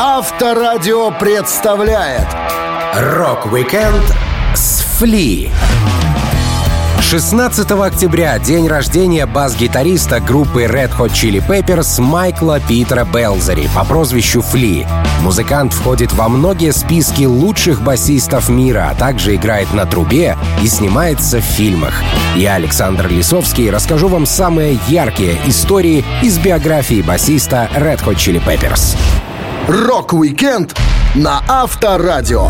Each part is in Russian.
Авторадио представляет Рок-уикенд с Фли. 16 октября — день рождения бас-гитариста группы Red Hot Chili Peppers Майкла Питера Бэлзари по прозвищу Фли. Музыкант входит во многие списки лучших басистов мира, а также играет на трубе и снимается в фильмах. Я, Александр Лисовский, расскажу вам самые яркие истории из биографии басиста Red Hot Chili Peppers. Рок-уикенд на Авторадио.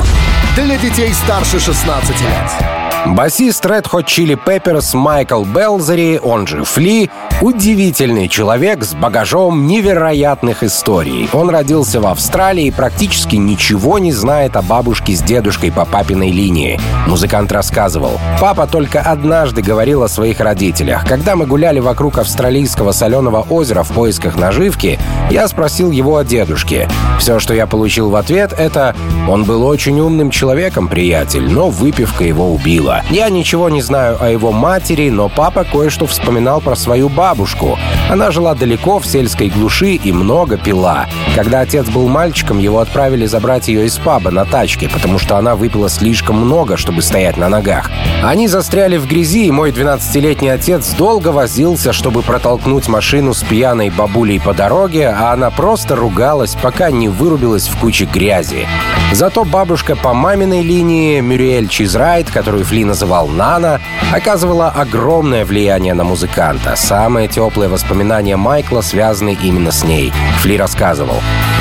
Для детей старше 16 лет. Басист Red Hot Chili Peppers Майкл Бэлзари, он же Фли, удивительный человек с багажом невероятных историй. Он родился в Австралии и практически ничего не знает о бабушке с дедушкой по папиной линии. Музыкант рассказывал: «Папа только однажды говорил о своих родителях. Когда мы гуляли вокруг австралийского соленого озера в поисках наживки, я спросил его о дедушке. Все, что я получил в ответ, это: он был очень умным человеком, приятель, но выпивка его убила. Я ничего не знаю о его матери, но папа кое-что вспоминал про свою бабушку. Она жила далеко, в сельской глуши, и много пила. Когда отец был мальчиком, его отправили забрать ее из паба на тачке, потому что она выпила слишком много, чтобы стоять на ногах. Они застряли в грязи, и мой 12-летний отец долго возился, чтобы протолкнуть машину с пьяной бабулей по дороге, а она просто ругалась, пока не вырубилась в куче грязи. Зато бабушка по маминой линии, Мюриэль Чизрайт, которую Фли называл Нана, оказывала огромное влияние на музыканта. Самые теплые воспоминания Майкла связаны именно с ней. Фли рассказывал: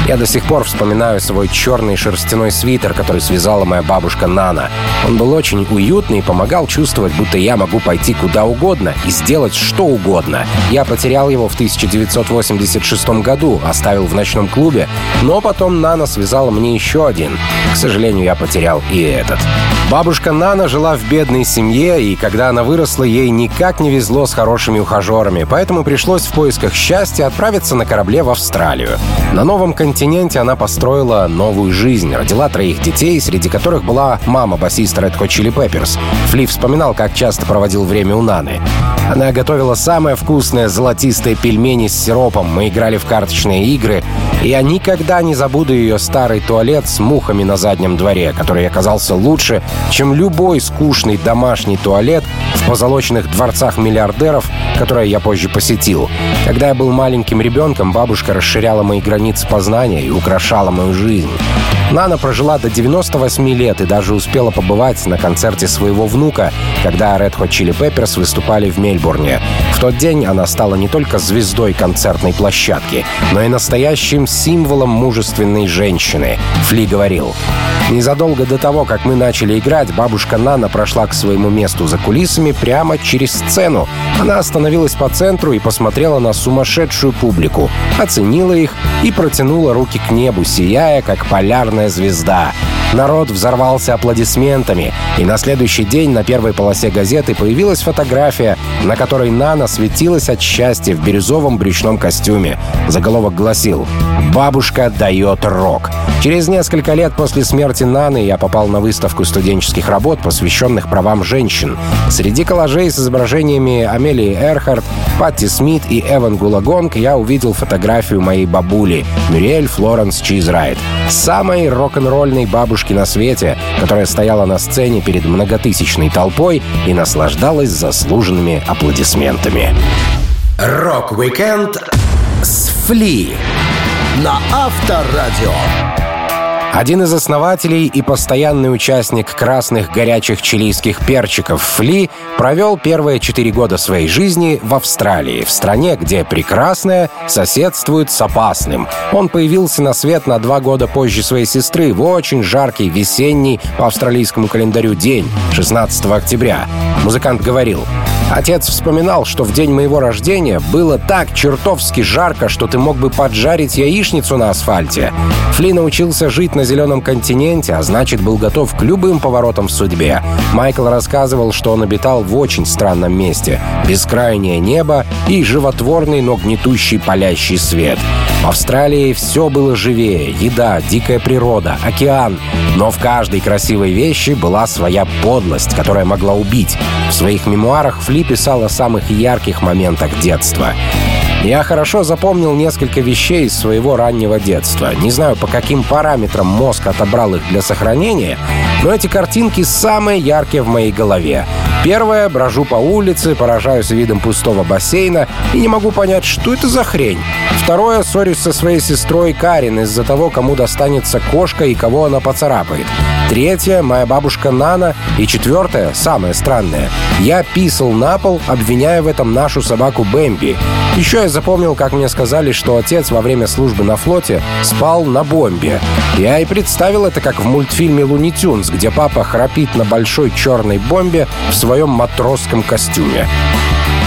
«Я до сих пор вспоминаю свой черный шерстяной свитер, который связала моя бабушка Нана. Он был очень уютный и помогал чувствовать, будто я могу пойти куда угодно и сделать что угодно. Я потерял его в 1986 году, оставил в ночном клубе, но потом Нана связала мне еще один. К сожалению, я потерял и этот». Бабушка Нана жила в бедной семье, и когда она выросла, ей никак не везло с хорошими ухажерами, поэтому пришлось в поисках счастья отправиться на корабле в Австралию. На новом континенте она построила новую жизнь, родила 3 детей, среди которых была мама басиста Red Hot Chili Peppers. Фли вспоминал, как часто проводил время у Наны. Она готовила самые вкусные золотистые пельмени с сиропом, мы играли в карточные игры, и я никогда не забуду ее старый туалет с мухами на заднем дворе, который оказался лучше, чем любой скучный домашний туалет в позолоченных дворцах миллиардеров, которые я позже посетил. Когда я был маленьким ребенком, бабушка расширяла мои границы познания и украшала мою жизнь». Нана прожила до 98 лет и даже успела побывать на концерте своего внука, когда Red Hot Chili Peppers выступали в Мельбурне. В тот день она стала не только звездой концертной площадки, но и настоящим символом мужественной женщины. Фли говорил: «Незадолго до того, как мы начали играть, бабушка Нана прошла к своему месту за кулисами прямо через сцену. Она остановилась по центру и посмотрела на сумасшедшую публику, оценила их и протянула руки к небу, сияя, как полярный звезда. Народ взорвался аплодисментами, и на следующий день на первой полосе газеты появилась фотография, на которой Нана светилась от счастья в бирюзовом брючном костюме. Заголовок гласил: „Бабушка дает рок“. Через несколько лет после смерти Наны я попал на выставку студенческих работ, посвященных правам женщин. Среди коллажей с изображениями Амелии Эрхарт, Патти Смит и Эван Гулагонг я увидел фотографию моей бабули, Мюриэль Флоренс-Чизрайт, самой рок-н-ролльной бабушки на свете, которая стояла на сцене перед многотысячной толпой и наслаждалась заслуженными аплодисментами». Рок-уикенд с Фли на Авторадио. Один из основателей и постоянный участник красных горячих чилийских перчиков Фли провел первые 4 года своей жизни в Австралии, в стране, где прекрасное соседствует с опасным. Он появился на свет на 2 года позже своей сестры в очень жаркий весенний по австралийскому календарю день, 16 октября. Музыкант говорил: «Отец вспоминал, что в день моего рождения было так чертовски жарко, что ты мог бы поджарить яичницу на асфальте». Фли научился жить на зеленом континенте, а значит, был готов к любым поворотам в судьбе. Майкл рассказывал, что он обитал в очень странном месте: бескрайнее небо и животворный, но гнетущий палящий свет. В Австралии все было живее: еда, дикая природа, океан. Но в каждой красивой вещи была своя подлость, которая могла убить. В своих мемуарах Фли писал о самых ярких моментах детства. Я хорошо запомнил несколько вещей из своего раннего детства. Не знаю, по каким параметрам мозг отобрал их для сохранения, но эти картинки самые яркие в моей голове. Первое — брожу по улице, поражаюсь видом пустого бассейна и не могу понять, что это за хрень. Второе — ссорюсь со своей сестрой Карин из-за того, кому достанется кошка и кого она поцарапает. Третье — моя бабушка Нана. И четвертое, самое странное, я писал на пол, обвиняя в этом нашу собаку Бэмби. Еще я запомнил, как мне сказали, что отец во время службы на флоте спал на бомбе. Я и представил это как в мультфильме «Луни Тюнс», где папа храпит на большой черной бомбе в своем матросском костюме.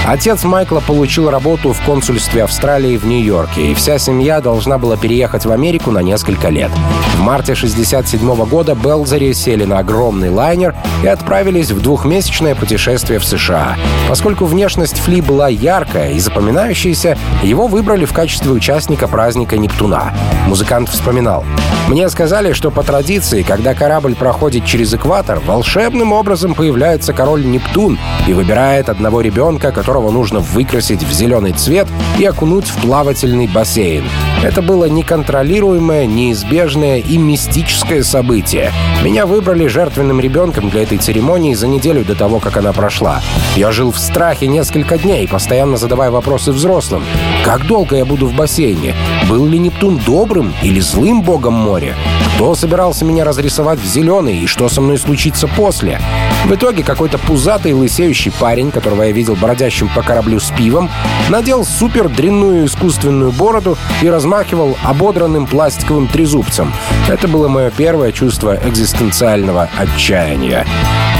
Отец Майкла получил работу в консульстве Австралии в Нью-Йорке, и вся семья должна была переехать в Америку на несколько лет. В марте 1967 года Бэлзари сели на огромный лайнер и отправились в двухмесячное путешествие в США. Поскольку внешность Фли была яркая и запоминающаяся, его выбрали в качестве участника праздника Нептуна. Музыкант вспоминал: «Мне сказали, что по традиции, когда корабль проходит через экватор, волшебным образом появляется король Нептун и выбирает одного ребенка, которого нужно выкрасить в зеленый цвет и окунуть в плавательный бассейн. Это было неконтролируемое, неизбежное и мистическое событие. Меня выбрали жертвенным ребенком для этой церемонии за неделю до того, как она прошла. Я жил в страхе несколько дней, постоянно задавая вопросы взрослым. Как долго я буду в бассейне? Был ли Нептун добрым или злым богом моря? Кто собирался меня разрисовать в зеленый и что со мной случится после?» В итоге какой-то пузатый лысеющий парень, которого я видел бродящим по кораблю с пивом, надел супер дрянную искусственную бороду и размахивал ободранным пластиковым трезубцем. Это было мое первое чувство экзистенциального отчаяния.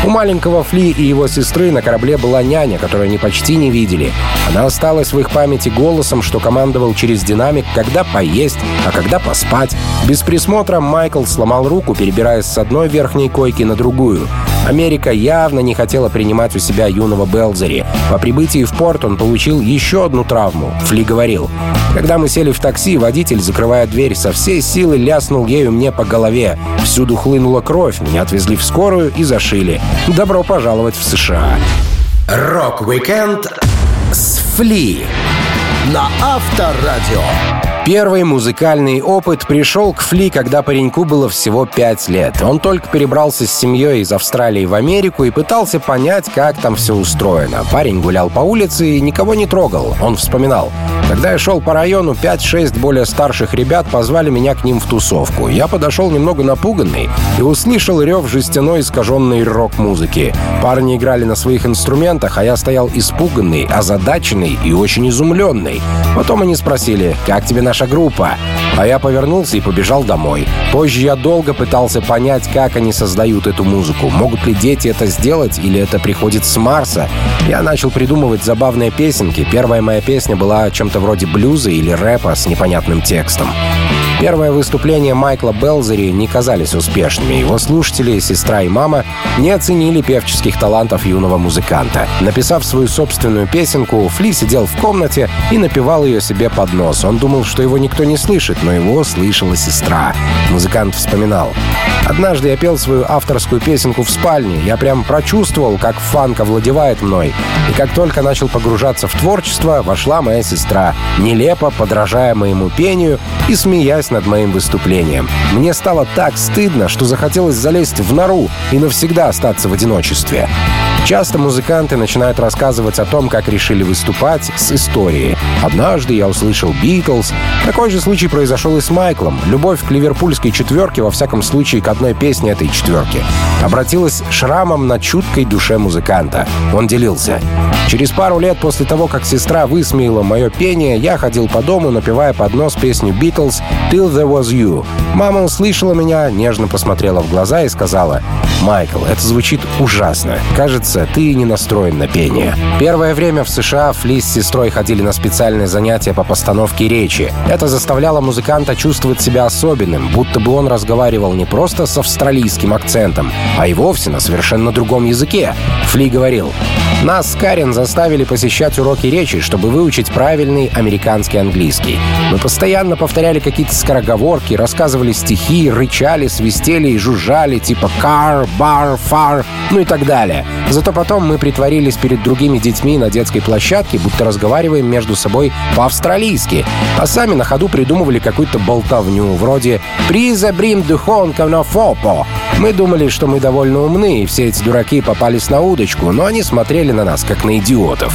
У маленького Фли и его сестры на корабле была няня, которую они почти не видели. Она осталась в их памяти голосом, что командовал через динамик, когда поесть, а когда поспать. Без присмотра Майкл сломал руку, перебираясь с одной верхней койки на другую. Америка явно не хотела принимать у себя юного Бэлзари. По прибытии в порт он получил еще одну травму. Фли говорил: «Когда мы сели в такси, водитель, закрывая дверь, со всей силы ляснул ею мне по голове. Всюду хлынула кровь, меня отвезли в скорую и зашили. Добро пожаловать в США». Рок-уикенд с Фли на Авторадио. Первый музыкальный опыт пришел к Фли, когда пареньку было всего 5 лет. Он только перебрался с семьей из Австралии в Америку и пытался понять, как там все устроено. Парень гулял по улице и никого не трогал. Он вспоминал: «Когда я шел по району, 5-6 более старших ребят позвали меня к ним в тусовку. Я подошел немного напуганный и услышал рев жестяной искаженной рок-музыки. Парни играли на своих инструментах, а я стоял испуганный, озадаченный и очень изумленный. Потом они спросили: „Как тебе наша группа?“ А я повернулся и побежал домой. Позже я долго пытался понять, как они создают эту музыку. Могут ли дети это сделать, или это приходит с Марса? Я начал придумывать забавные песенки. Первая моя песня была чем-то вроде блюза или рэпа с непонятным текстом». Первые выступления Майкла Бэлзари не казались успешными. Его слушатели, сестра и мама не оценили певческих талантов юного музыканта. Написав свою собственную песенку, Фли сидел в комнате и напевал ее себе под нос. Он думал, что его никто не слышит, но его слышала сестра. Музыкант вспоминал: «Однажды я пел свою авторскую песенку в спальне. Я прям прочувствовал, как фанк овладевает мной. И как только начал погружаться в творчество, вошла моя сестра, нелепо подражая моему пению и смеясь над моим выступлением. Мне стало так стыдно, что захотелось залезть в нору и навсегда остаться в одиночестве». Часто музыканты начинают рассказывать о том, как решили выступать, с истории. «Однажды я услышал Битлз». Такой же случай произошел и с Майклом. Любовь к ливерпульской четверке, во всяком случае к одной песне этой четверки, обратилась шрамом на чуткой душе музыканта. Он делился: «Через пару лет после того, как сестра высмеяла мое пение, я ходил по дому, напевая под нос песню Битлз „Till There Was You“. Мама услышала меня, нежно посмотрела в глаза и сказала: „Майкл, это звучит ужасно. Кажется, ты не настроен на пение“». Первое время в США Фли с сестрой ходили на специальные занятия по постановке речи. Это заставляло музыканта чувствовать себя особенным, будто бы он разговаривал не просто с австралийским акцентом, а и вовсе на совершенно другом языке. Фли говорил: «Нас с Карен заставили посещать уроки речи, чтобы выучить правильный американский английский. Мы постоянно повторяли какие-то скороговорки, рассказывали стихи, рычали, свистели и жужжали, типа car, bar, far, ну и так далее. Зато потом мы притворились перед другими детьми на детской площадке, будто разговариваем между собой по-австралийски, а сами на ходу придумывали какую-то болтовню, вроде «Приза брим дюхон канафопо». Мы думали, что мы довольно умны, и все эти дураки попались на удочку, но они смотрели на нас, как на идиотов.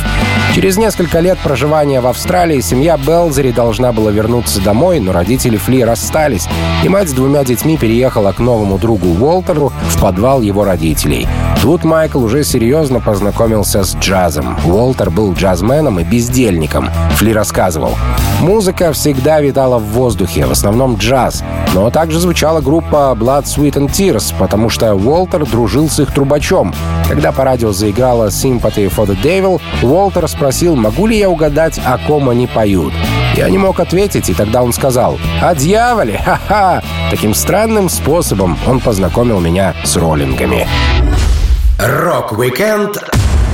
Через несколько лет проживания в Австралии семья Бэлзари должна была вернуться домой, но родители Фли расстались, и мать с двумя детьми переехала к новому другу Уолтеру в подвал его родителей. Тут Майкл уже серьезно познакомился с джазом. Уолтер был джазменом и бездельником. Фли рассказывал: «Музыка всегда витала в воздухе, в основном джаз, но также звучала группа Blood, Sweet and Tears, потому что Уолтер дружил с их трубачом. Когда по радио заиграла Sympathy for the Devil, Уолтер спросил, могу ли я угадать, о ком они поют. Я не мог ответить, и тогда он сказал: «О дьяволе! Ха-ха!» Таким странным способом он познакомил меня с роллингами. Рок-уикенд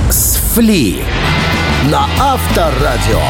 с Фли на Авторадио.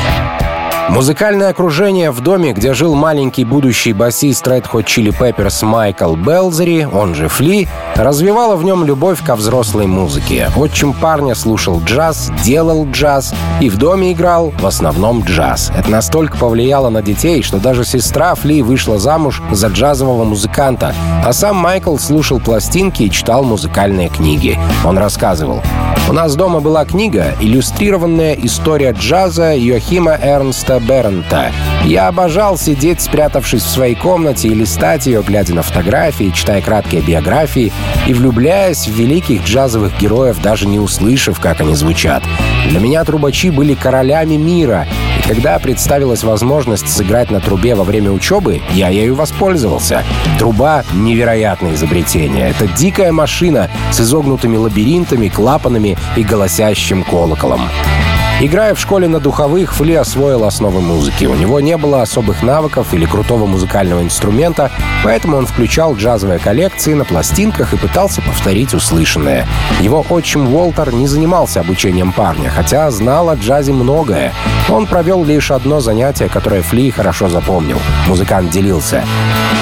Музыкальное окружение в доме, где жил маленький будущий басист Red Hot Chili Peppers Майкл Бэлзари, он же Фли, развивало в нем любовь ко взрослой музыке. Отчим парня слушал джаз, делал джаз и в доме играл в основном джаз. Это настолько повлияло на детей, что даже сестра Фли вышла замуж за джазового музыканта, а сам Майкл слушал пластинки и читал музыкальные книги. Он рассказывал: «У нас дома была книга «Иллюстрированная история джаза» Йохима Эрнста Бернта. Я обожал сидеть, спрятавшись в своей комнате, и листать ее, глядя на фотографии, читая краткие биографии и влюбляясь в великих джазовых героев, даже не услышав, как они звучат. Для меня трубачи были королями мира, и когда представилась возможность сыграть на трубе во время учебы, я ею воспользовался. Труба — невероятное изобретение. Это дикая машина с изогнутыми лабиринтами, клапанами и голосящим колоколом». Играя в школе на духовых, Фли освоил основы музыки. У него не было особых навыков или крутого музыкального инструмента, поэтому он включал джазовые коллекции на пластинках и пытался повторить услышанное. Его отчим Уолтер не занимался обучением парня, хотя знал о джазе многое. Он провел лишь одно занятие, которое Фли хорошо запомнил. Музыкант делился: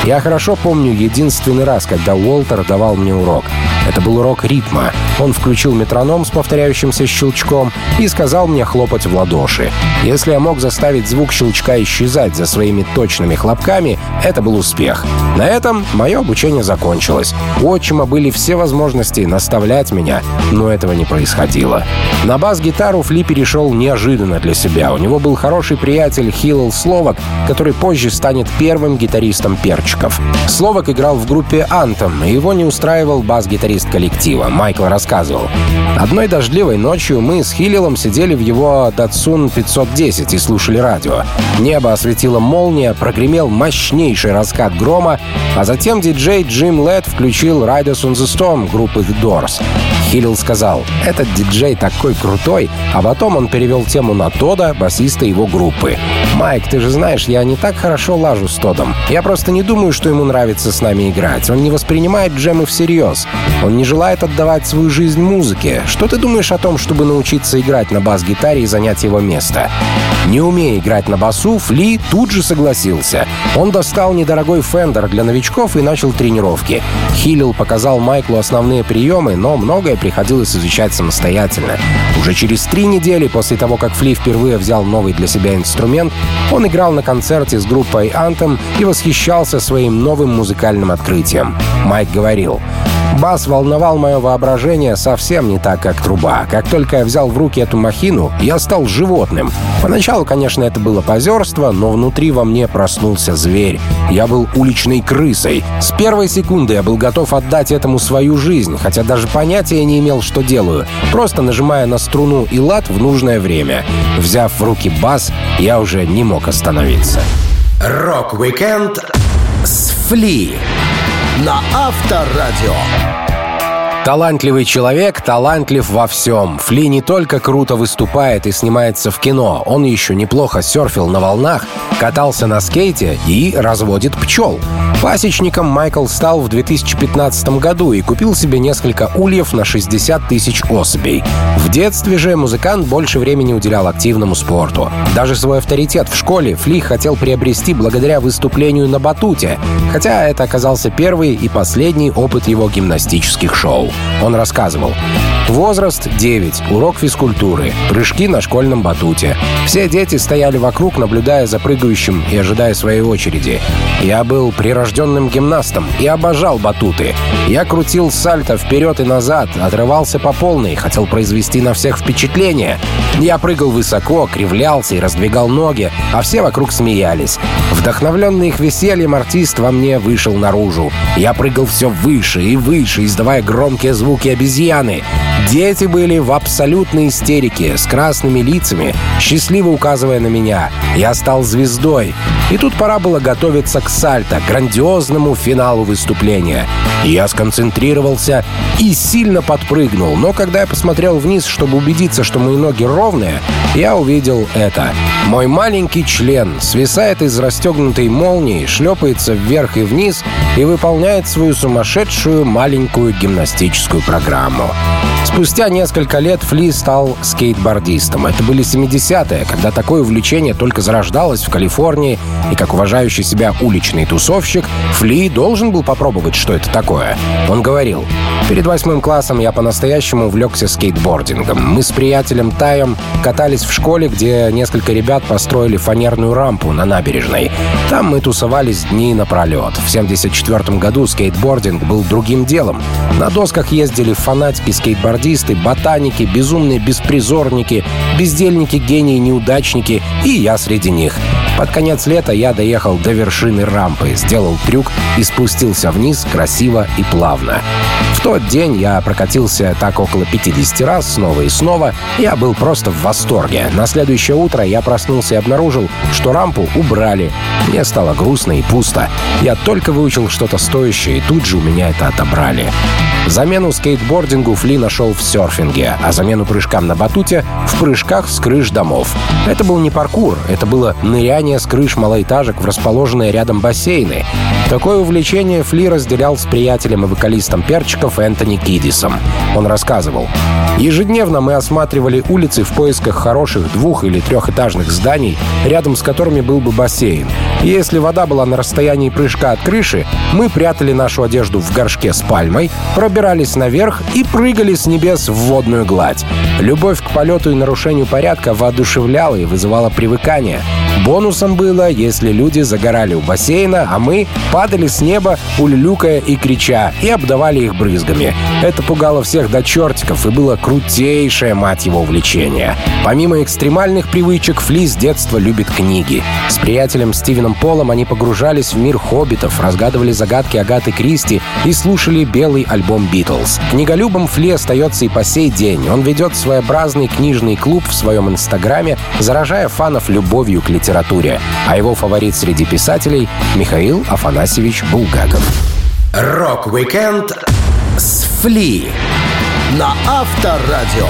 «Я хорошо помню единственный раз, когда Уолтер давал мне урок. Это был урок ритма. Он включил метроном с повторяющимся щелчком и сказал мне хлопать в ладоши. Если я мог заставить звук щелчка исчезать за своими точными хлопками, это был успех. На этом мое обучение закончилось. У отчима были все возможности наставлять меня, но этого не происходило». На бас-гитару Фли перешел неожиданно для себя. У него был хороший приятель Хиллел Словак, который позже станет первым гитаристом «Перчиков». Словак играл в группе Anthem, и его не устраивал бас-гитарист коллектива. Майкл рассказывал: «Одной дождливой ночью мы с Хиллелом сидели в его Datsun 510 и слушали радио. Небо осветила молния, прогремел мощнейший раскат грома, а затем диджей Джим Лед включил «Riders on the Storm» группы The Doors. Хиллел сказал: «Этот диджей такой крутой», а потом он перевел тему на Тодда, басиста его группы. «Майк, ты же знаешь, я не так хорошо лажу с Тоддом. Я просто не думаю, что ему нравится с нами играть. Он не воспринимает джемы всерьез. Он не желает отдавать свою жизнь музыке. Что ты думаешь о том, чтобы научиться играть на бас-гитаре и занять его место?» Не умея играть на басу, Фли тут же согласился. Он достал недорогой фендер для новичков и начал тренировки. Хиллел показал Майклу основные приемы, но многое приходилось изучать самостоятельно. Уже через 3 недели после того, как Фли впервые взял новый для себя инструмент, он играл на концерте с группой Anthem и восхищался своим новым музыкальным открытием. Майк говорил: «Бас волновал мое воображение совсем не так, как труба. Как только я взял в руки эту махину, я стал животным. Поначалу, конечно, это было позерство, но внутри во мне проснулся зверь. Я был уличной крысой. С первой секунды я был готов отдать этому свою жизнь, хотя даже понятия не имел, что делаю, просто нажимая на струну и лад в нужное время. Взяв в руки бас, я уже не мог остановиться». Рок-уикенд с Фли на Авторадио. Талантливый человек, талантлив во всем. Фли не только круто выступает и снимается в кино, он еще неплохо серфил на волнах, катался на скейте и разводит пчел. Пасечником Майкл стал в 2015 году и купил себе несколько ульев на 60 тысяч особей. В детстве же музыкант больше времени уделял активному спорту. Даже свой авторитет в школе Фли хотел приобрести благодаря выступлению на батуте, хотя это оказался первый и последний опыт его гимнастических шоу. году. Он рассказывал: возраст 9, урок физкультуры, прыжки на школьном батуте. Все дети стояли вокруг, наблюдая за прыгающим и ожидая своей очереди. Я был прирожденным гимнастом и обожал батуты. Я крутил сальто вперед и назад, отрывался по полной, хотел произвести на всех впечатление. Я прыгал высоко, кривлялся и раздвигал ноги, а все вокруг смеялись. Вдохновленный их весельем, артист во мне вышел наружу. Я прыгал все выше и выше, издавая громкие звуки обезьяны. Дети были в абсолютной истерике, с красными лицами, счастливо указывая на меня. Я стал звездой. И тут пора было готовиться к сальто, грандиозному финалу выступления. Я сконцентрировался и сильно подпрыгнул, но когда я посмотрел вниз, чтобы убедиться, что мои ноги ровные, я увидел это. Мой маленький член свисает из расстегнутой молнии, шлепается вверх и вниз и выполняет свою сумасшедшую маленькую гимнастическую программу. Спустя несколько лет Фли стал скейтбордистом. Это были 70-е, когда такое увлечение только зарождалось в Калифорнии, и как уважающий себя уличный тусовщик, Фли должен был попробовать, что это такое. Он говорил: «Перед 8 классом я по-настоящему увлекся скейтбордингом. Мы с приятелем Таем катались в школе, где несколько ребят построили фанерную рампу на набережной. Там мы тусовались дни напролет. В 74 году скейтбординг был другим делом. На досках ездили фанатики скейтбординга, ботаники, безумные беспризорники, бездельники, гении, неудачники, и я среди них. Под конец лета я доехал до вершины рампы, сделал трюк и спустился вниз красиво и плавно. В тот день я прокатился так около 50 раз снова и снова. Я был просто в восторге. На следующее утро я проснулся и обнаружил, что рампу убрали. Мне стало грустно и пусто. Я только выучил что-то стоящее, и тут же у меня это отобрали». Замену скейтбордингу Фли нашел в серфинге, а замену прыжкам на батуте — в прыжках с крыш домов. Это был не паркур, это было ныряние с крыш малоэтажек в расположенные рядом бассейны. Такое увлечение Фли разделял с приятелем и вокалистом «Перчиков» Энтони Кидисом. Он рассказывал: «Ежедневно мы осматривали улицы в поисках хороших 2- или 3-этажных зданий, рядом с которыми был бы бассейн. Если вода была на расстоянии прыжка от крыши, мы прятали нашу одежду в горшке с пальмой, пробирались наверх и прыгали с небес в водную гладь. Любовь к полету и нарушению порядка воодушевляла и вызывала привыкание. Бонусом было, если люди загорали у бассейна, а мы падали с неба, улюлюкая и крича, и обдавали их брызгами. Это пугало всех до чертиков и было крутейшее, мать его, увлечение. Помимо экстремальных привычек, Фли с детства любит книги. С приятелем Стивеном Полом они погружались в мир хоббитов, разгадывали загадки Агаты Кристи и слушали белый альбом «Битлз». Книголюбом Фли остается и по сей день. Он ведет своеобразный книжный клуб в своем инстаграме, заражая фанов любовью к литературе. А его фаворит среди писателей — Михаил Афанасьевич Булгаков. Рок-уикенд с Фли на Авторадио.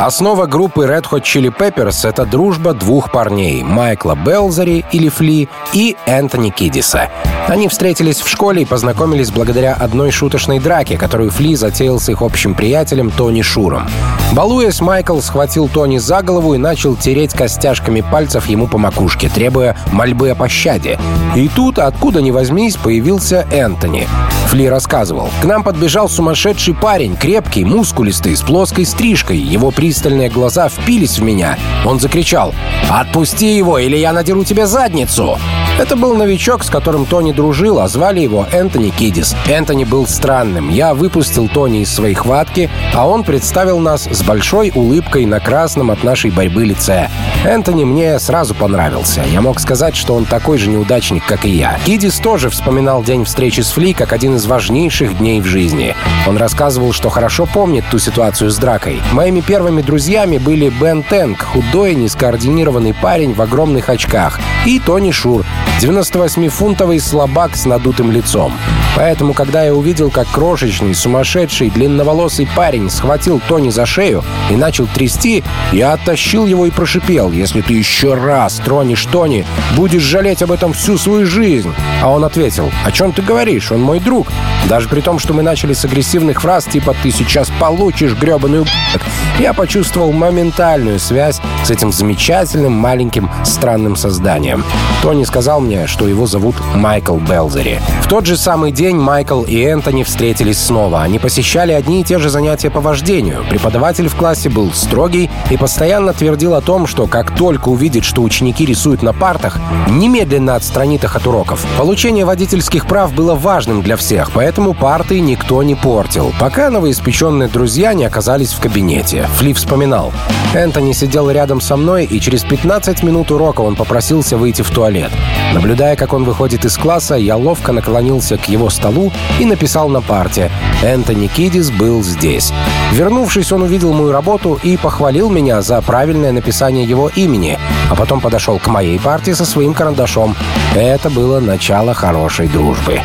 Основа группы Red Hot Chili Peppers — это дружба двух парней — Майкла Бэлзари или Фли и Энтони Кидиса. Они встретились в школе и познакомились благодаря одной шуточной драке, которую Фли затеял с их общим приятелем Тони Шуром. Балуясь, Майкл схватил Тони за голову и начал тереть костяшками пальцев ему по макушке, требуя мольбы о пощаде. И тут, откуда ни возьмись, появился Энтони. Фли рассказывал: «К нам подбежал сумасшедший парень, крепкий, мускулистый, с плоской стрижкой. Его пристальные глаза впились в меня. Он закричал: „Отпусти его, или я надеру тебе задницу!“» Это был новичок, с которым Тони дружил, а звали его Энтони Кидис. Энтони был странным. Я выпустил Тони из своей хватки, а он представил нас с большой улыбкой на красном от нашей борьбы лице. Энтони мне сразу понравился. Я мог сказать, что он такой же неудачник, как и я». Кидис тоже вспоминал день встречи с Фли как один из важнейших дней в жизни. Он рассказывал, что хорошо помнит ту ситуацию с дракой. «Моими первыми друзьями были Бен Тэнк, худой, нескоординированный парень в огромных очках, и Тони Шур, 98-фунтовый слабак с надутым лицом. Поэтому, когда я увидел, как крошечный, сумасшедший, длинноволосый парень схватил Тони за шею и начал трясти, я оттащил его и прошипел: „Если ты еще раз тронешь Тони, будешь жалеть об этом всю свою жизнь“. А он ответил: „О чем ты говоришь? Он мой друг“. Даже при том, что мы начали с агрессивных фраз типа „Ты сейчас получишь гребаную б***ь“, я почувствовал моментальную связь с этим замечательным, маленьким, странным созданием. Тони сказал помня, что его зовут Майкл Бэлзари. В тот же самый день Майкл и Энтони встретились снова. Они посещали одни и те же занятия по вождению. Преподаватель в классе был строгий и постоянно твердил о том, что как только увидит, что ученики рисуют на партах, немедленно отстранит их от уроков. Получение водительских прав было важным для всех, поэтому парты никто не портил, пока новоиспеченные друзья не оказались в кабинете. Фли вспоминал: «Энтони сидел рядом со мной, и через 15 минут урока он попросился выйти в туалет. Наблюдая, как он выходит из класса, я ловко наклонился к его столу и написал на парте: „Энтони Кидис был здесь“. Вернувшись, он увидел мою работу и похвалил меня за правильное написание его имени, а потом подошел к моей парте со своим карандашом. Это было начало хорошей дружбы».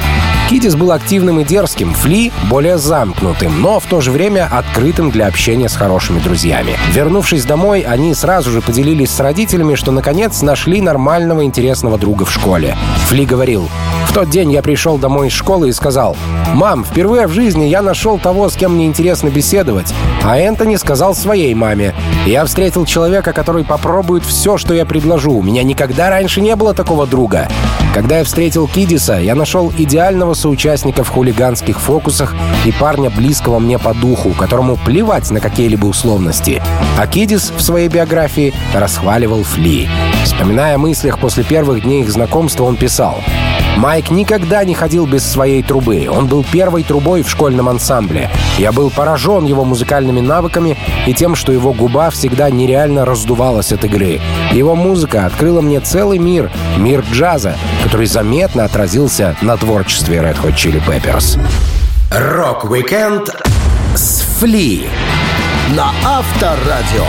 Кидис был активным и дерзким, Фли — более замкнутым, но в то же время открытым для общения с хорошими друзьями. Вернувшись домой, они сразу же поделились с родителями, что, наконец, нашли нормального интересного друга в школе. Фли говорил: «В тот день я пришел домой из школы и сказал: „Мам, впервые в жизни я нашел того, с кем мне интересно беседовать“. А Энтони сказал своей маме: „Я встретил человека, который попробует все, что я предложу. У меня никогда раньше не было такого друга“. Когда я встретил Кидиса, я нашел идеального соучастника в хулиганских фокусах и парня, близкого мне по духу, которому плевать на какие-либо условности“. А Кидис в своей биографии расхваливал Фли. Вспоминая о мыслях после первых дней их знакомства, он писал: «Майк никогда не ходил без своей трубы. Он был первой трубой в школьном ансамбле. Я был поражен его музыкальными навыками и тем, что его губа всегда нереально раздувалась от игры. Его музыка открыла мне целый мир, мир джаза, который заметно отразился на творчестве Red Hot Chili Peppers». Рок-уикенд с Фли на Авторадио.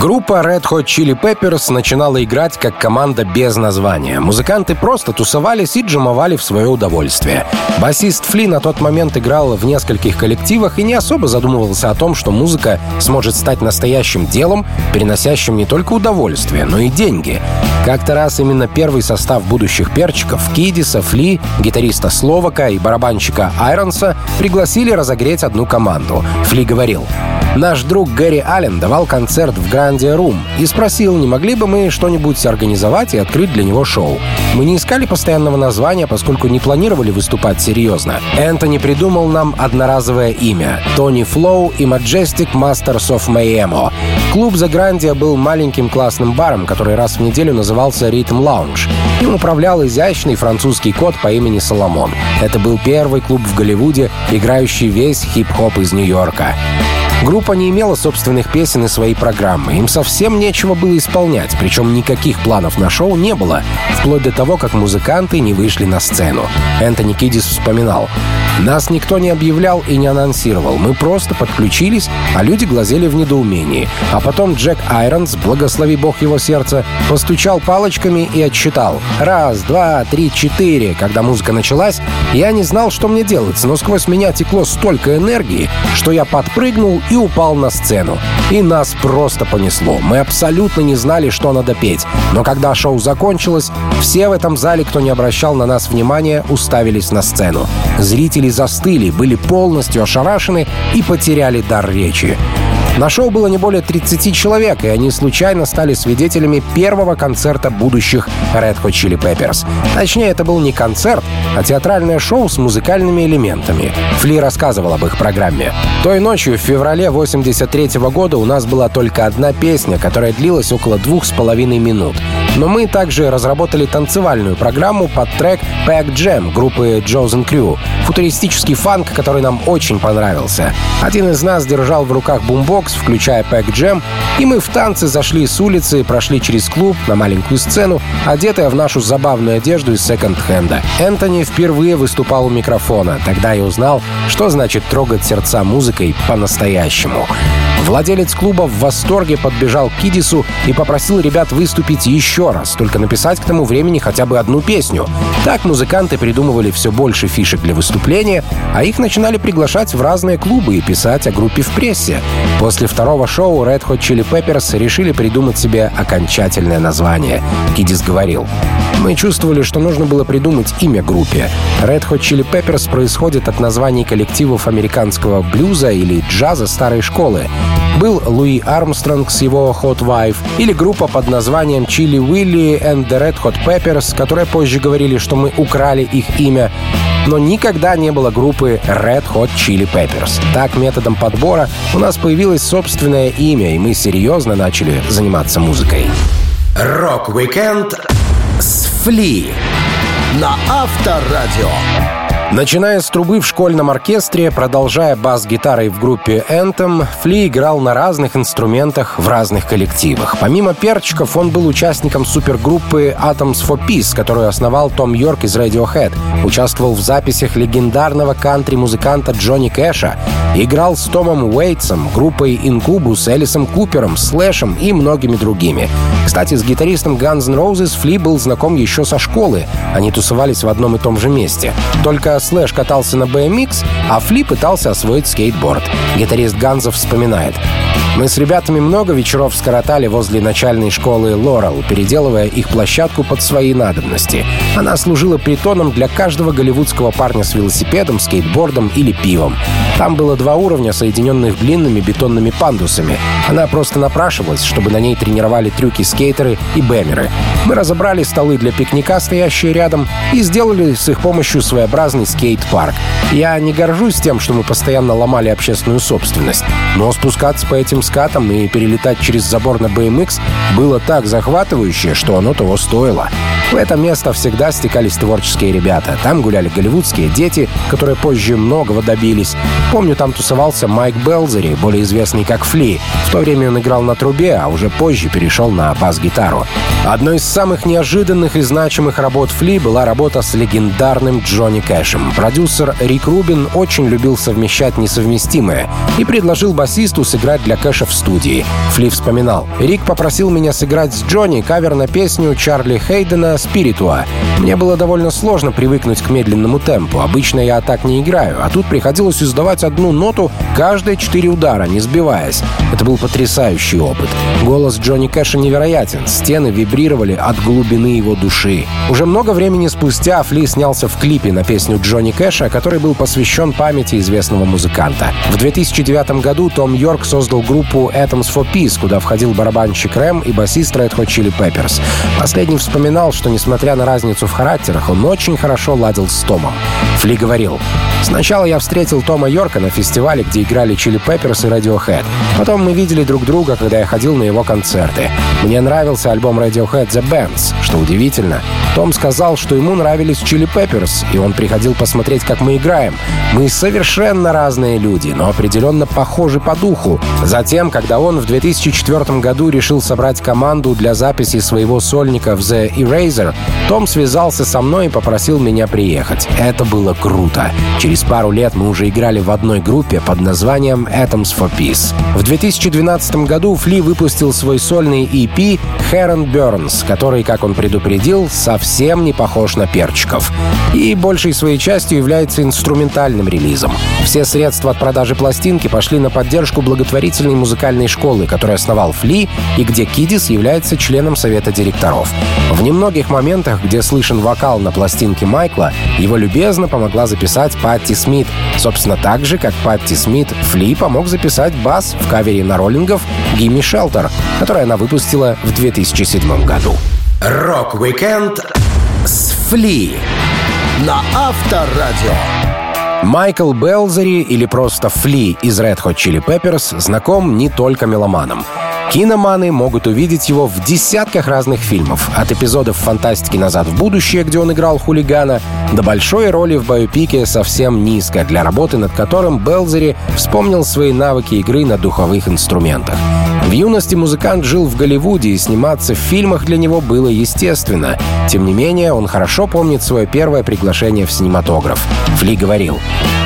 Группа Red Hot Chili Peppers начинала играть как команда без названия. Музыканты просто тусовались и джамовали в свое удовольствие. Басист Фли на тот момент играл в нескольких коллективах и не особо задумывался о том, что музыка сможет стать настоящим делом, приносящим не только удовольствие, но и деньги. Как-то раз именно первый состав будущих перчиков, Кидиса, Фли, гитариста Словака и барабанщика Айронса, пригласили разогреть одну команду. Фли говорил: «Наш друг Гэри Аллен давал концерт в Гранде Рум и спросил, не могли бы мы что-нибудь организовать и открыть для него шоу. Мы не искали постоянного названия, поскольку не планировали выступать серьезно. Энтони придумал нам одноразовое имя — Тони Флоу и Majestic Masters of Mayhem. Клуб «The Grandia» был маленьким классным баром, который раз в неделю назывался «Rhythm Lounge». Им управлял изящный французский кот по имени Соломон. Это был первый клуб в Голливуде, играющий весь хип-хоп из Нью-Йорка». Группа не имела собственных песен и своей программы. Им совсем нечего было исполнять, причем никаких планов на шоу не было, вплоть до того, как музыканты не вышли на сцену. Энтони Кидис вспоминал: «Нас никто не объявлял и не анонсировал. Мы просто подключились, а люди глазели в недоумении. А потом Джек Айронс, благослови бог его сердце, постучал палочками и отсчитал. Раз, два, три, четыре. Когда музыка началась, я не знал, что мне делать, но сквозь меня текло столько энергии, что я подпрыгнул и упал на сцену. И нас просто понесло. Мы абсолютно не знали, что надо петь. Но когда шоу закончилось, все в этом зале, кто не обращал на нас внимания, уставились на сцену. Зрители застыли, были полностью ошарашены и потеряли дар речи». На шоу было не более 30 человек, и они случайно стали свидетелями первого концерта будущих Red Hot Chili Peppers. Точнее, это был не концерт, а театральное шоу с музыкальными элементами. Фли рассказывал об их программе. «Той ночью в феврале 1983 года у нас была только одна песня, которая длилась около 2,5 минут. Но мы также разработали танцевальную программу под трек «Pack Jam» группы Jones & Crew. Футуристический фанк, который нам очень понравился. Один из нас держал в руках бумбокс, включая «Pack Jam», и мы в танцы зашли с улицы, прошли через клуб на маленькую сцену, одетая в нашу забавную одежду из секонд-хенда. Энтони впервые выступал у микрофона. Тогда я узнал, что значит трогать сердца музыкой по-настоящему». Владелец клуба в восторге подбежал к Кидису и попросил ребят выступить еще раз, только написать к тому времени хотя бы одну песню. Так музыканты придумывали все больше фишек для выступления, а их начинали приглашать в разные клубы и писать о группе в прессе. После второго шоу Red Hot Chili Peppers решили придумать себе окончательное название. Кидис говорил: «Мы чувствовали, что нужно было придумать имя группе. Red Hot Chili Peppers происходит от названий коллективов американского блюза или джаза старой школы. Был Луи Армстронг с его Hot Wife или группа под названием Chili Уилли and the Red Hot Peppers, которые позже говорили, что мы украли их имя, но никогда не было группы Red Hot Chili Peppers. Так, методом подбора у нас появилось собственное имя, и мы серьезно начали заниматься музыкой. Рок-уикенд с Фли на Авторадио. Начиная с трубы в школьном оркестре, продолжая бас-гитарой в группе Anthem, Фли играл на разных инструментах в разных коллективах. Помимо перчиков, он был участником супергруппы Atoms for Peace, которую основал Том Йорк из Radiohead, участвовал в записях легендарного кантри-музыканта Джонни Кэша, играл с Томом Уэйтсом, группой Incubus, Элисом Купером, Слэшем и многими другими. Кстати, с гитаристом Guns N' Roses Фли был знаком еще со школы. Они тусовались в одном и том же месте. Только Слэш катался на BMX, а Фли пытался освоить скейтборд. Гитарист Ганза вспоминает: «Мы с ребятами много вечеров скоротали возле начальной школы Лорел, переделывая их площадку под свои надобности. Она служила притоном для каждого голливудского парня с велосипедом, скейтбордом или пивом. Там было два уровня, соединенных длинными бетонными пандусами. Она просто напрашивалась, чтобы на ней тренировали трюки скейтеры и бэмеры. Мы разобрали столы для пикника, стоящие рядом, и сделали с их помощью своеобразный скейт-парк. Я не горжусь тем, что мы постоянно ломали общественную собственность, но спускаться по этим скатам и перелетать через забор на BMX было так захватывающе, что оно того стоило. В это место всегда стекались творческие ребята. Там гуляли голливудские дети, которые позже многого добились. Помню, там тусовался Майк Бэлзари, более известный как Фли. В то время он играл на трубе, а уже позже перешел на бас-гитару». Одной из самых неожиданных и значимых работ Фли была работа с легендарным Джонни Кэшем. Продюсер Рик Рубин очень любил совмещать несовместимое и предложил басисту сыграть для Кэша в студии. Фли вспоминал: «Рик попросил меня сыграть с Джонни кавер на песню Чарли Хейдена «Спиритуа». Мне было довольно сложно привыкнуть к медленному темпу. Обычно я так не играю, а тут приходилось издавать одну ноту каждые 4 удара, не сбиваясь. Это был потрясающий опыт. Голос Джонни Кэша невероятен. Стены вибрировали от глубины его души». Уже много времени спустя Фли снялся в клипе на песню Джонни Кэша, который был посвящен памяти известного музыканта. В 2009 году Том Йорк создал группу Atoms for Peace, куда входил барабанщик Рэм и басист Red Hot Chili Peppers. Последний вспоминал, что, несмотря на разницу в характерах, он очень хорошо ладил с Томом. Фли говорил: «Сначала я встретил Тома Йорка на фестивале, где играли Chili Peppers и Radiohead. Потом мы видели друг друга, когда я ходил на его концерты. Мне нравился альбом Radiohead The Bands. Что удивительно, Том сказал, что ему нравились Chili Peppers, и он приходил посмотреть, как мы играем. Мы совершенно разные люди, но определенно похожи по духу». Затем, когда он в 2004 году решил собрать команду для записи своего сольника в The Eraser, Том связался со мной и попросил меня приехать. Это было круто. Через пару лет мы уже играли в одной группе под названием Atoms for Peace. В 2012 году Фли выпустил свой сольный EP Heron Burns, который, как он предупредил, совсем не похож на перчиков. И большей своей частью является инструментальным релизом. Все средства от продажи пластинки пошли на поддержку благотворительной музыкальной школы, которую основал Фли, и где Кидис является членом совета директоров. В немногих моментах, где слышен вокал на пластинке Майкла, его любезно помогла записать Патти Смит. Собственно, так же, как Патти Смит, Фли помог записать бас в кавере на Роллингов «Gimme Shelter», которую она выпустила в 2007 году. Рок-уикенд с Фли на Авторадио. Майкл Бэлзари, или просто Фли из Red Hot Chili Peppers, знаком не только меломанам. Киноманы могут увидеть его в десятках разных фильмов. От эпизодов фантастики «Назад в будущее», где он играл хулигана, до большой роли в байопике «Совсем низко», для работы над которым Бэлзари вспомнил свои навыки игры на духовых инструментах. В юности музыкант жил в Голливуде, и сниматься в фильмах для него было естественно. Тем не менее, он хорошо помнит свое первое приглашение в кинематограф. Фли говорил: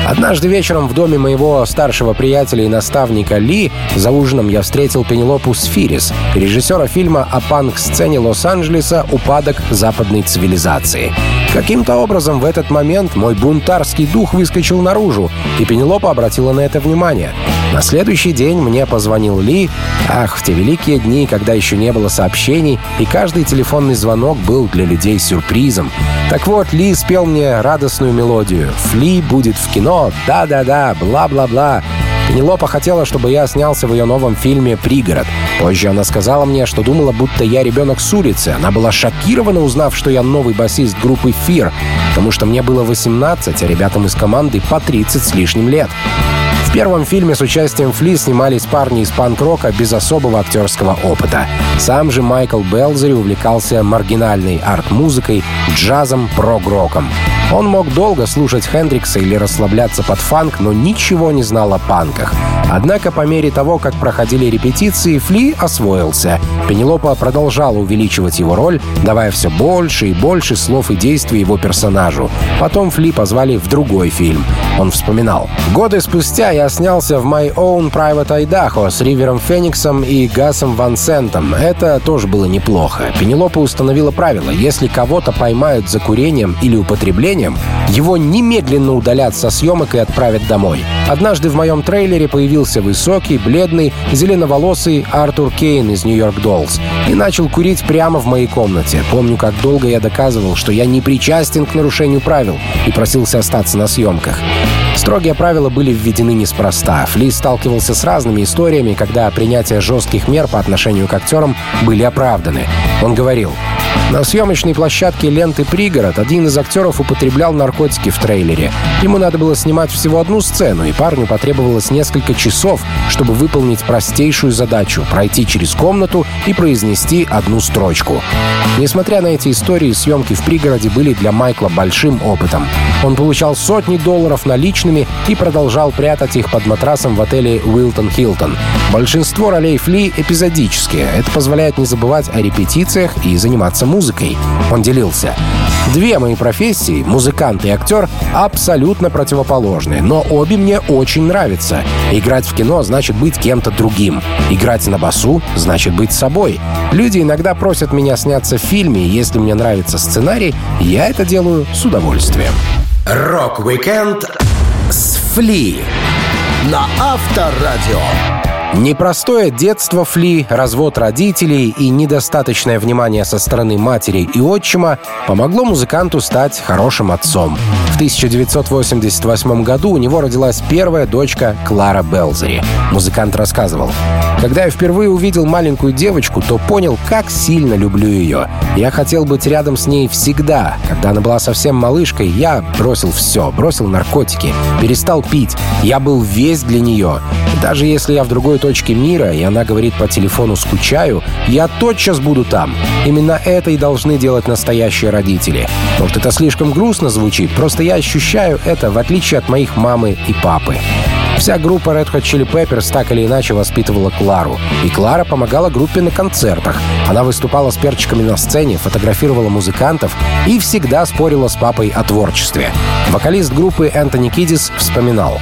«Однажды вечером в доме моего старшего приятеля и наставника Ли за ужином я встретил Пенелопу Сфирис, режиссера фильма о панк-сцене Лос-Анджелеса «Упадок западной цивилизации». Каким-то образом в этот момент мой бунтарский дух выскочил наружу, и Пенелопа обратила на это внимание. На следующий день мне позвонил Ли. Ах, в те великие дни, когда еще не было сообщений, и каждый телефонный звонок был для людей сюрпризом. Так вот, Ли спел мне радостную мелодию. Фли будет в кино, да-да-да, бла-бла-бла. Пенелопа хотела, чтобы я снялся в ее новом фильме «Пригород». Позже она сказала мне, что думала, будто я ребенок с улицы. Она была шокирована, узнав, что я новый басист группы «Fear», потому что мне было 18, а ребятам из команды по 30 с лишним лет. В первом фильме с участием Фли снимались парни из панк-рока без особого актерского опыта. Сам же Майкл Бэлзари увлекался маргинальной арт-музыкой, джазом, прог-роком. Он мог долго слушать Хендрикса или расслабляться под фанк, но ничего не знал о панках. Однако по мере того, как проходили репетиции, Фли освоился. Пенелопа продолжала увеличивать его роль, давая все больше и больше слов и действий его персонажу. Потом Фли позвали в другой фильм. Он вспоминал: «Годы спустя я снялся в My Own Private Idaho с Ривером Фениксом и Гасом Ван Сентом. Это тоже было неплохо. Пенелопа установила правило: если кого-то поймают за курением или употреблением, его немедленно удалят со съемок и отправят домой. Однажды в моем трейлере появился высокий, бледный, зеленоволосый Артур Кейн из Нью-Йорк Доллс и начал курить прямо в моей комнате. Помню, как долго я доказывал, что я не причастен к нарушению правил, и просился остаться на съемках». Строгие правила были введены неспроста. Фли сталкивался с разными историями, когда принятие жестких мер по отношению к актерам были оправданы. Он говорил: «На съемочной площадке ленты «Пригород» один из актеров употреблял наркотики в трейлере. Ему надо было снимать всего одну сцену, и парню потребовалось несколько часов, чтобы выполнить простейшую задачу — пройти через комнату и произнести одну строчку». Несмотря на эти истории, съемки в «Пригороде» были для Майкла большим опытом. Он получал сотни долларов наличными и продолжал прятать их под матрасом в отеле «Уилтон Хилтон». Большинство ролей Фли эпизодические. Это позволяет не забывать о репетициях и заниматься музыкой. Он делился: «Две мои профессии, музыкант и актер, абсолютно противоположны, но обе мне очень нравятся. Играть в кино значит быть кем-то другим. Играть на басу значит быть собой. Люди иногда просят меня сняться в фильме, и если мне нравится сценарий, я это делаю с удовольствием». Рок-уикенд с Фли на Авторадио. Непростое детство Фли, развод родителей и недостаточное внимание со стороны матери и отчима помогло музыканту стать хорошим отцом. В 1988 году у него родилась первая дочка Клара Бэлзари. Музыкант рассказывал: «Когда я впервые увидел маленькую девочку, то понял, как сильно люблю ее. Я хотел быть рядом с ней всегда. Когда она была совсем малышкой, я бросил все, бросил наркотики, перестал пить. Я был весь для нее. Даже если я в другой точке мира, и она говорит по телефону «скучаю», я тотчас буду там. Именно это и должны делать настоящие родители. Может, это слишком грустно звучит, просто я ощущаю это, в отличие от моих мамы и папы». Вся группа Red Hot Chili Peppers так или иначе воспитывала Клару. И Клара помогала группе на концертах. Она выступала с перчиками на сцене, фотографировала музыкантов и всегда спорила с папой о творчестве. Вокалист группы Энтони Кидис вспоминал: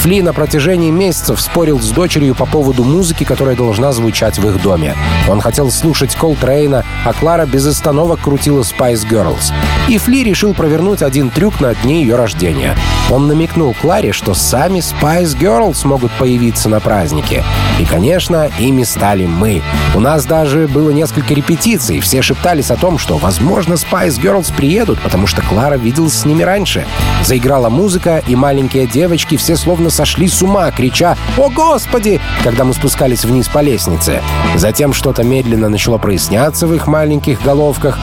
«Фли на протяжении месяцев спорил с дочерью по поводу музыки, которая должна звучать в их доме. Он хотел слушать Колтрейна, а Клара без остановок крутила Spice Girls. И Фли решил провернуть один трюк на дне ее рождения. Он намекнул Кларе, что сами Spice Girls могут появиться на празднике. И, конечно, ими стали мы. У нас даже было несколько репетиций. Все шептались о том, что, возможно, Spice Girls приедут, потому что Клара виделась с ними раньше. Заиграла музыка, и маленькие девочки все словно сошли с ума, крича «О, Господи!», когда мы спускались вниз по лестнице. Затем что-то медленно начало проясняться в их маленьких головках.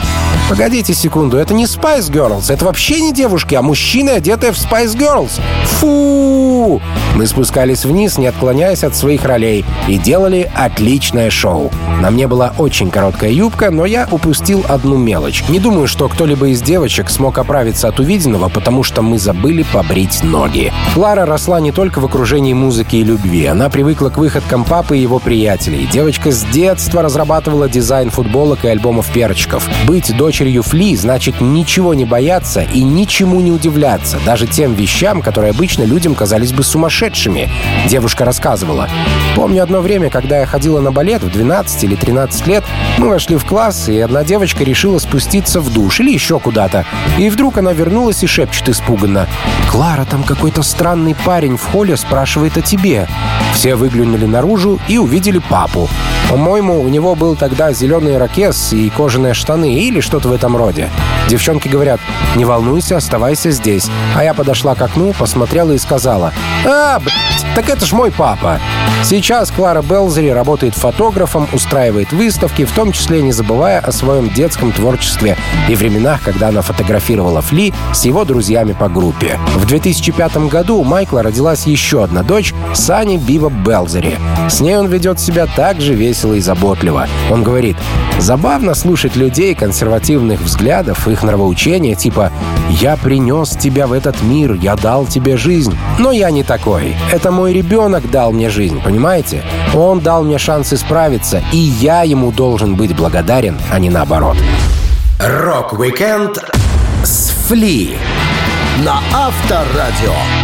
Погодите секунду, это не Spice Girls, это вообще не девушки, а мужчины, одетые в Spice Girls. Фу! Мы спускались вниз, не отклоняясь от своих ролей, и делали отличное шоу. На мне была очень короткая юбка, но я упустил одну мелочь. Не думаю, что кто-либо из девочек смог оправиться от увиденного, потому что мы забыли побрить ноги». Клара росла не только в окружении музыки и любви. Она привыкла к выходкам папы и его приятелей. Девочка с детства разрабатывала дизайн футболок и альбомов перчиков. Быть дочерью Фли значит ничего не бояться и ничему не удивляться, даже тем вещам, которые обычно людям казались бы сумасшедшими. Девушка рассказывала: «Помню одно время, когда я ходила на балет в 12 или 13 лет, мы вошли в класс, и одна девочка решила спуститься в душ или еще куда-то. И вдруг она вернулась и шепчет испуганно: «Клара, там какой-то странный парень в холле спрашивает о тебе». Все выглянули наружу и увидели папу. По-моему, у него был тогда зеленый ирокез и кожаные штаны или что-то в этом роде. Девчонки говорят: «Не волнуйся, оставайся здесь». А я подошла к окну, посмотрела и сказала: «А, так это ж мой папа». Сейчас Клара Бэлзари работает фотографом, устраивает выставки, в том числе не забывая о своем детском творчестве и временах, когда она фотографировала Фли с его друзьями по группе. В 2005 году у Майкла родилась еще одна дочь, Сани Бива Бэлзари. С ней он ведет себя так же весело и заботливо. Он говорит: «Забавно слушать людей консервативных взглядов, их нравоучения, типа «Я принес тебя в этот мир, я дал тебе жизнь». Но я не такой. Это мой ребенок дал мне жизнь, понимаете? Он дал мне шанс исправиться, и я ему должен быть благодарен, а не наоборот». Рок-уикенд с Фли на Авторадио.